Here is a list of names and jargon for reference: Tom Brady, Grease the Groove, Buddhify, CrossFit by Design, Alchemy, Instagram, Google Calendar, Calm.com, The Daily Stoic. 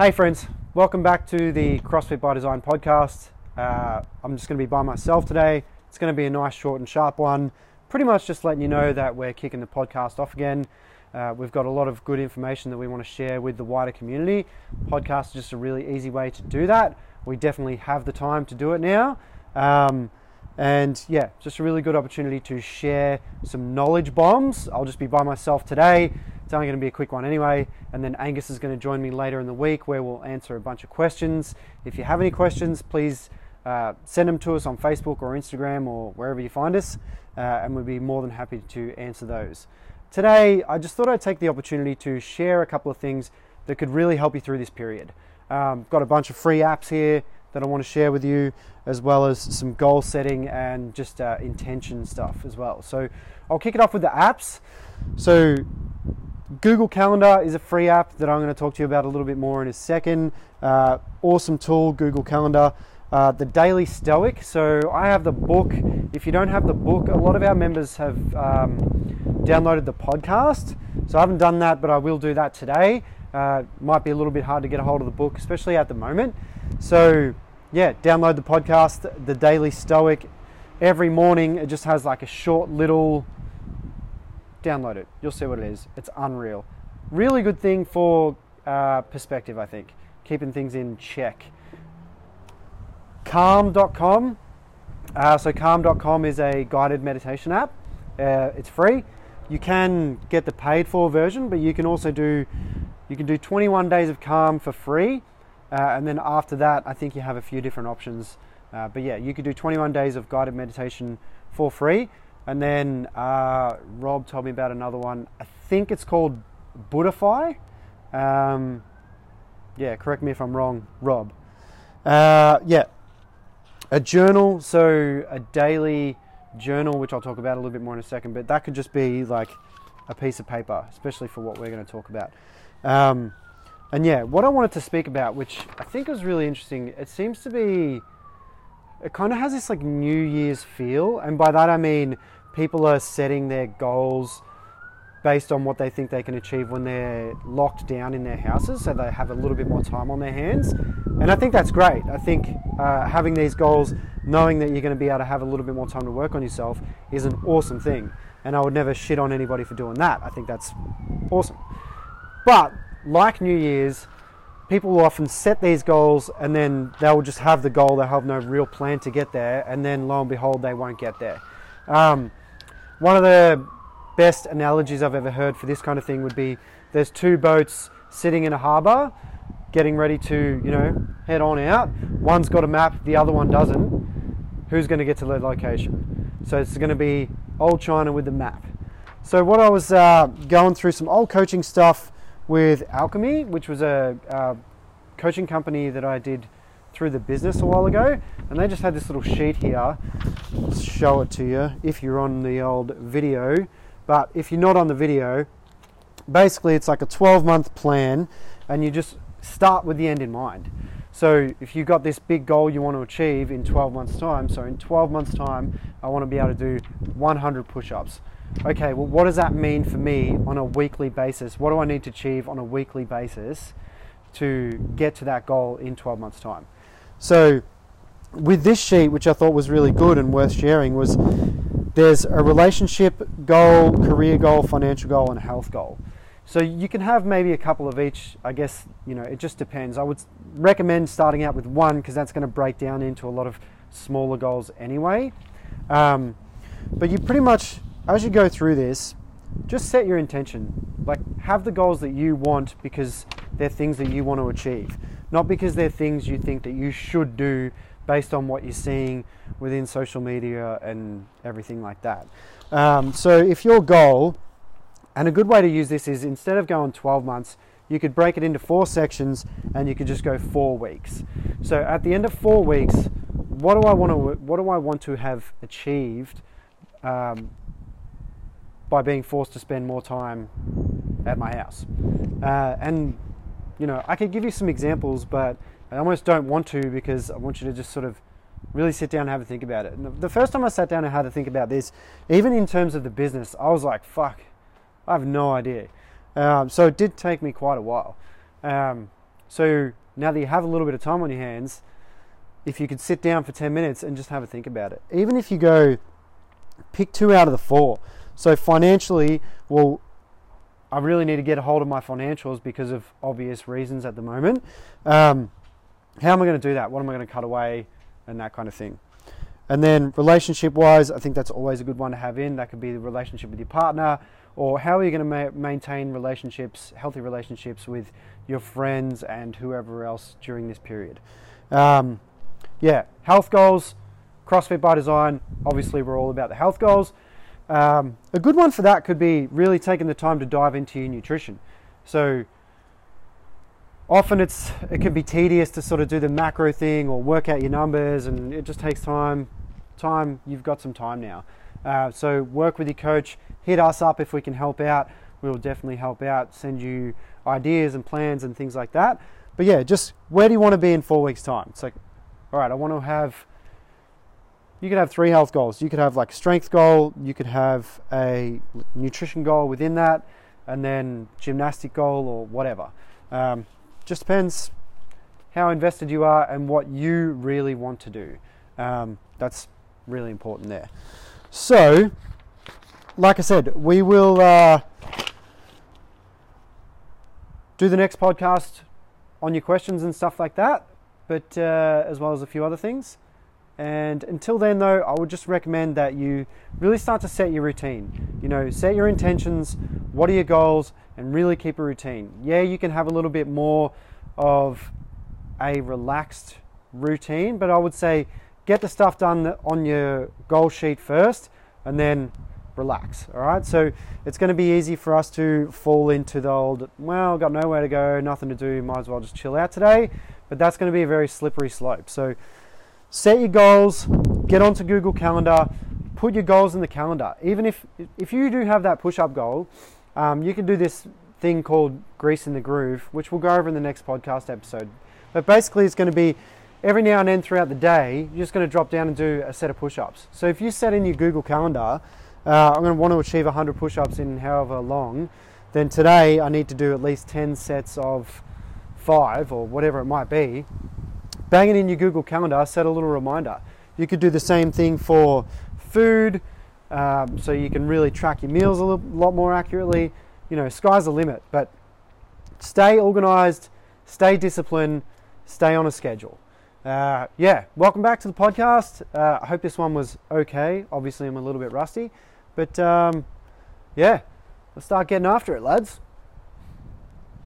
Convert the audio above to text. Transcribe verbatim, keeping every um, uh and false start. Hey friends, welcome back to the CrossFit by Design podcast. Uh, I'm just going to be by myself today. It's going to be a nice short and sharp one. Pretty much just letting you know that we're kicking the podcast off again. Uh, we've got a lot of good information that we want to share with the wider community. Podcasts are just a really easy way to do that. We definitely have the time to do it now. Um, and yeah, just a really good opportunity to share some knowledge bombs. I'll just be by myself today. It's only going to be a quick one anyway, and then Angus is going to join me later in the week where we'll answer a bunch of questions. If you have any questions, please uh, send them to us on Facebook or Instagram or wherever you find us, uh, and we'd be more than happy to answer those. Today, I just thought I'd take the opportunity to share a couple of things that could really help you through this period. Um, got a bunch of free apps here that I want to share with you, as well as some goal setting and just uh, intention stuff as well. So I'll kick it off with the apps. So Google Calendar is a free app that I'm going to talk to you about a little bit more in a second. Uh, awesome tool, Google Calendar. Uh, the Daily Stoic. So I have the book. If you don't have the book, a lot of our members have um, downloaded the podcast. So I haven't done that, but I will do that today. Uh, might be a little bit hard to get a hold of the book, especially at the moment. So yeah, download the podcast, The Daily Stoic. Every morning, it just has like a short little... download it. You'll see what it is. It's unreal. Really good thing for uh, perspective, I think. Keeping things in check. Calm dot com. Uh, so Calm dot com is a guided meditation app. Uh, it's free. You can get the paid for version, but you can also do, you can do twenty-one days of Calm for free. Uh, and then after that, I think you have a few different options. Uh, but yeah, you could do twenty-one days of guided meditation for free. And then uh, Rob told me about another one. I think it's called Buddhify. Um, yeah, correct me if I'm wrong, Rob. Uh, yeah, a journal. So a daily journal, which I'll talk about a little bit more in a second. But that could just be like a piece of paper, especially for what we're going to talk about. Um, and yeah, what I wanted to speak about, which I think was really interesting, it seems to be... it kind of has this like New Year's feel. And by that I mean people are setting their goals based on what they think they can achieve when they're locked down in their houses, so they have a little bit more time on their hands. And I think that's great. I think uh, having these goals, knowing that you're going to be able to have a little bit more time to work on yourself, is an awesome thing. And I would never shit on anybody for doing that. I think that's awesome. But like New Year's, people will often set these goals and then they will just have the goal, they'll have no real plan to get there, and then lo and behold, they won't get there. Um, one of the best analogies I've ever heard for this kind of thing would be, there's two boats sitting in a harbour, getting ready to, you know, head on out. One's got a map, the other one doesn't. Who's going to get to their location? So it's going to be old China with the map. So what I was uh, going through some old coaching stuff with Alchemy, which was a uh, coaching company that I did through the business a while ago. And they just had this little sheet here. Let's show it to you if you're on the old video. But if you're not on the video, basically it's like a twelve month plan, and you just start with the end in mind. So if you've got this big goal you want to achieve in twelve months time, so in twelve months time, I want to be able to do one hundred push-ups. Okay, well, what does that mean for me on a weekly basis? What do I need to achieve on a weekly basis to get to that goal in twelve months time? So with this sheet, which I thought was really good and worth sharing, was there's a relationship goal, career goal, financial goal, and a health goal. So you can have maybe a couple of each, I guess, you know, it just depends. I would recommend starting out with one, because that's going to break down into a lot of smaller goals anyway. Um, but you pretty much... as you go through this, just set your intention. Like, have the goals that you want because they're things that you want to achieve, not because they're things you think that you should do based on what you're seeing within social media and everything like that. Um, so if your goal, and a good way to use this is, instead of going twelve months, you could break it into four sections and you could just go four weeks. So at the end of four weeks, what do I want to, what do I want to have achieved um, by being forced to spend more time at my house? Uh, and, you know, I could give you some examples, but I almost don't want to, because I want you to just sort of really sit down and have a think about it. And the first time I sat down and had to think about this, even in terms of the business, I was like, fuck, I have no idea. Um, so it did take me quite a while. Um, So now that you have a little bit of time on your hands, if you could sit down for ten minutes and just have a think about it. Even if you go pick two out of the four. So financially, well, I really need to get a hold of my financials because of obvious reasons at the moment. Um, how am I going to do that? What am I going to cut away and that kind of thing? And then relationship-wise, I think that's always a good one to have in. That could be the relationship with your partner, or how are you going to ma- maintain relationships, healthy relationships with your friends and whoever else during this period. Um, yeah, health goals, CrossFit by Design. Obviously, we're all about the health goals. Um, a good one for that could be really taking the time to dive into your nutrition. So often it's it can be tedious to sort of do the macro thing or work out your numbers, and it just takes time. Time, you've got some time now. Uh, so work with your coach. Hit us up if we can help out. We will definitely help out, send you ideas and plans and things like that. But yeah, just where do you want to be in four weeks' time? It's like, all right, I want to have... You could have three health goals. You could have like a strength goal. You could have a nutrition goal within that, and then gymnastic goal or whatever. Um, just depends how invested you are and what you really want to do. Um, that's really important there. So, like I said, we will uh, do the next podcast on your questions and stuff like that, but uh, as well as a few other things. And until then though, I would just recommend that you really start to set your routine. You know, set your intentions, what are your goals, and really keep a routine. Yeah, you can have a little bit more of a relaxed routine, but I would say get the stuff done on your goal sheet first and then relax, all right? So it's gonna be easy for us to fall into the old, well, got nowhere to go, nothing to do, might as well just chill out today, but that's gonna be a very slippery slope. So set your goals, get onto Google Calendar, put your goals in the calendar. Even if if you do have that push-up goal, um, you can do this thing called Grease in the Groove, which we'll go over in the next podcast episode. But basically it's gonna be every now and then throughout the day, you're just gonna drop down and do a set of push-ups. So if you set in your Google Calendar, uh, I'm gonna wanna achieve one hundred push-ups in however long, then today I need to do at least ten sets of five or whatever it might be. Bang it in your Google Calendar, set a little reminder. You could do the same thing for food, um, so you can really track your meals a little, lot more accurately. You know, sky's the limit, but stay organized, stay disciplined, stay on a schedule. Uh, yeah, welcome back to the podcast. Uh, I hope this one was okay. Obviously, I'm a little bit rusty, but um, yeah, let's start getting after it, lads.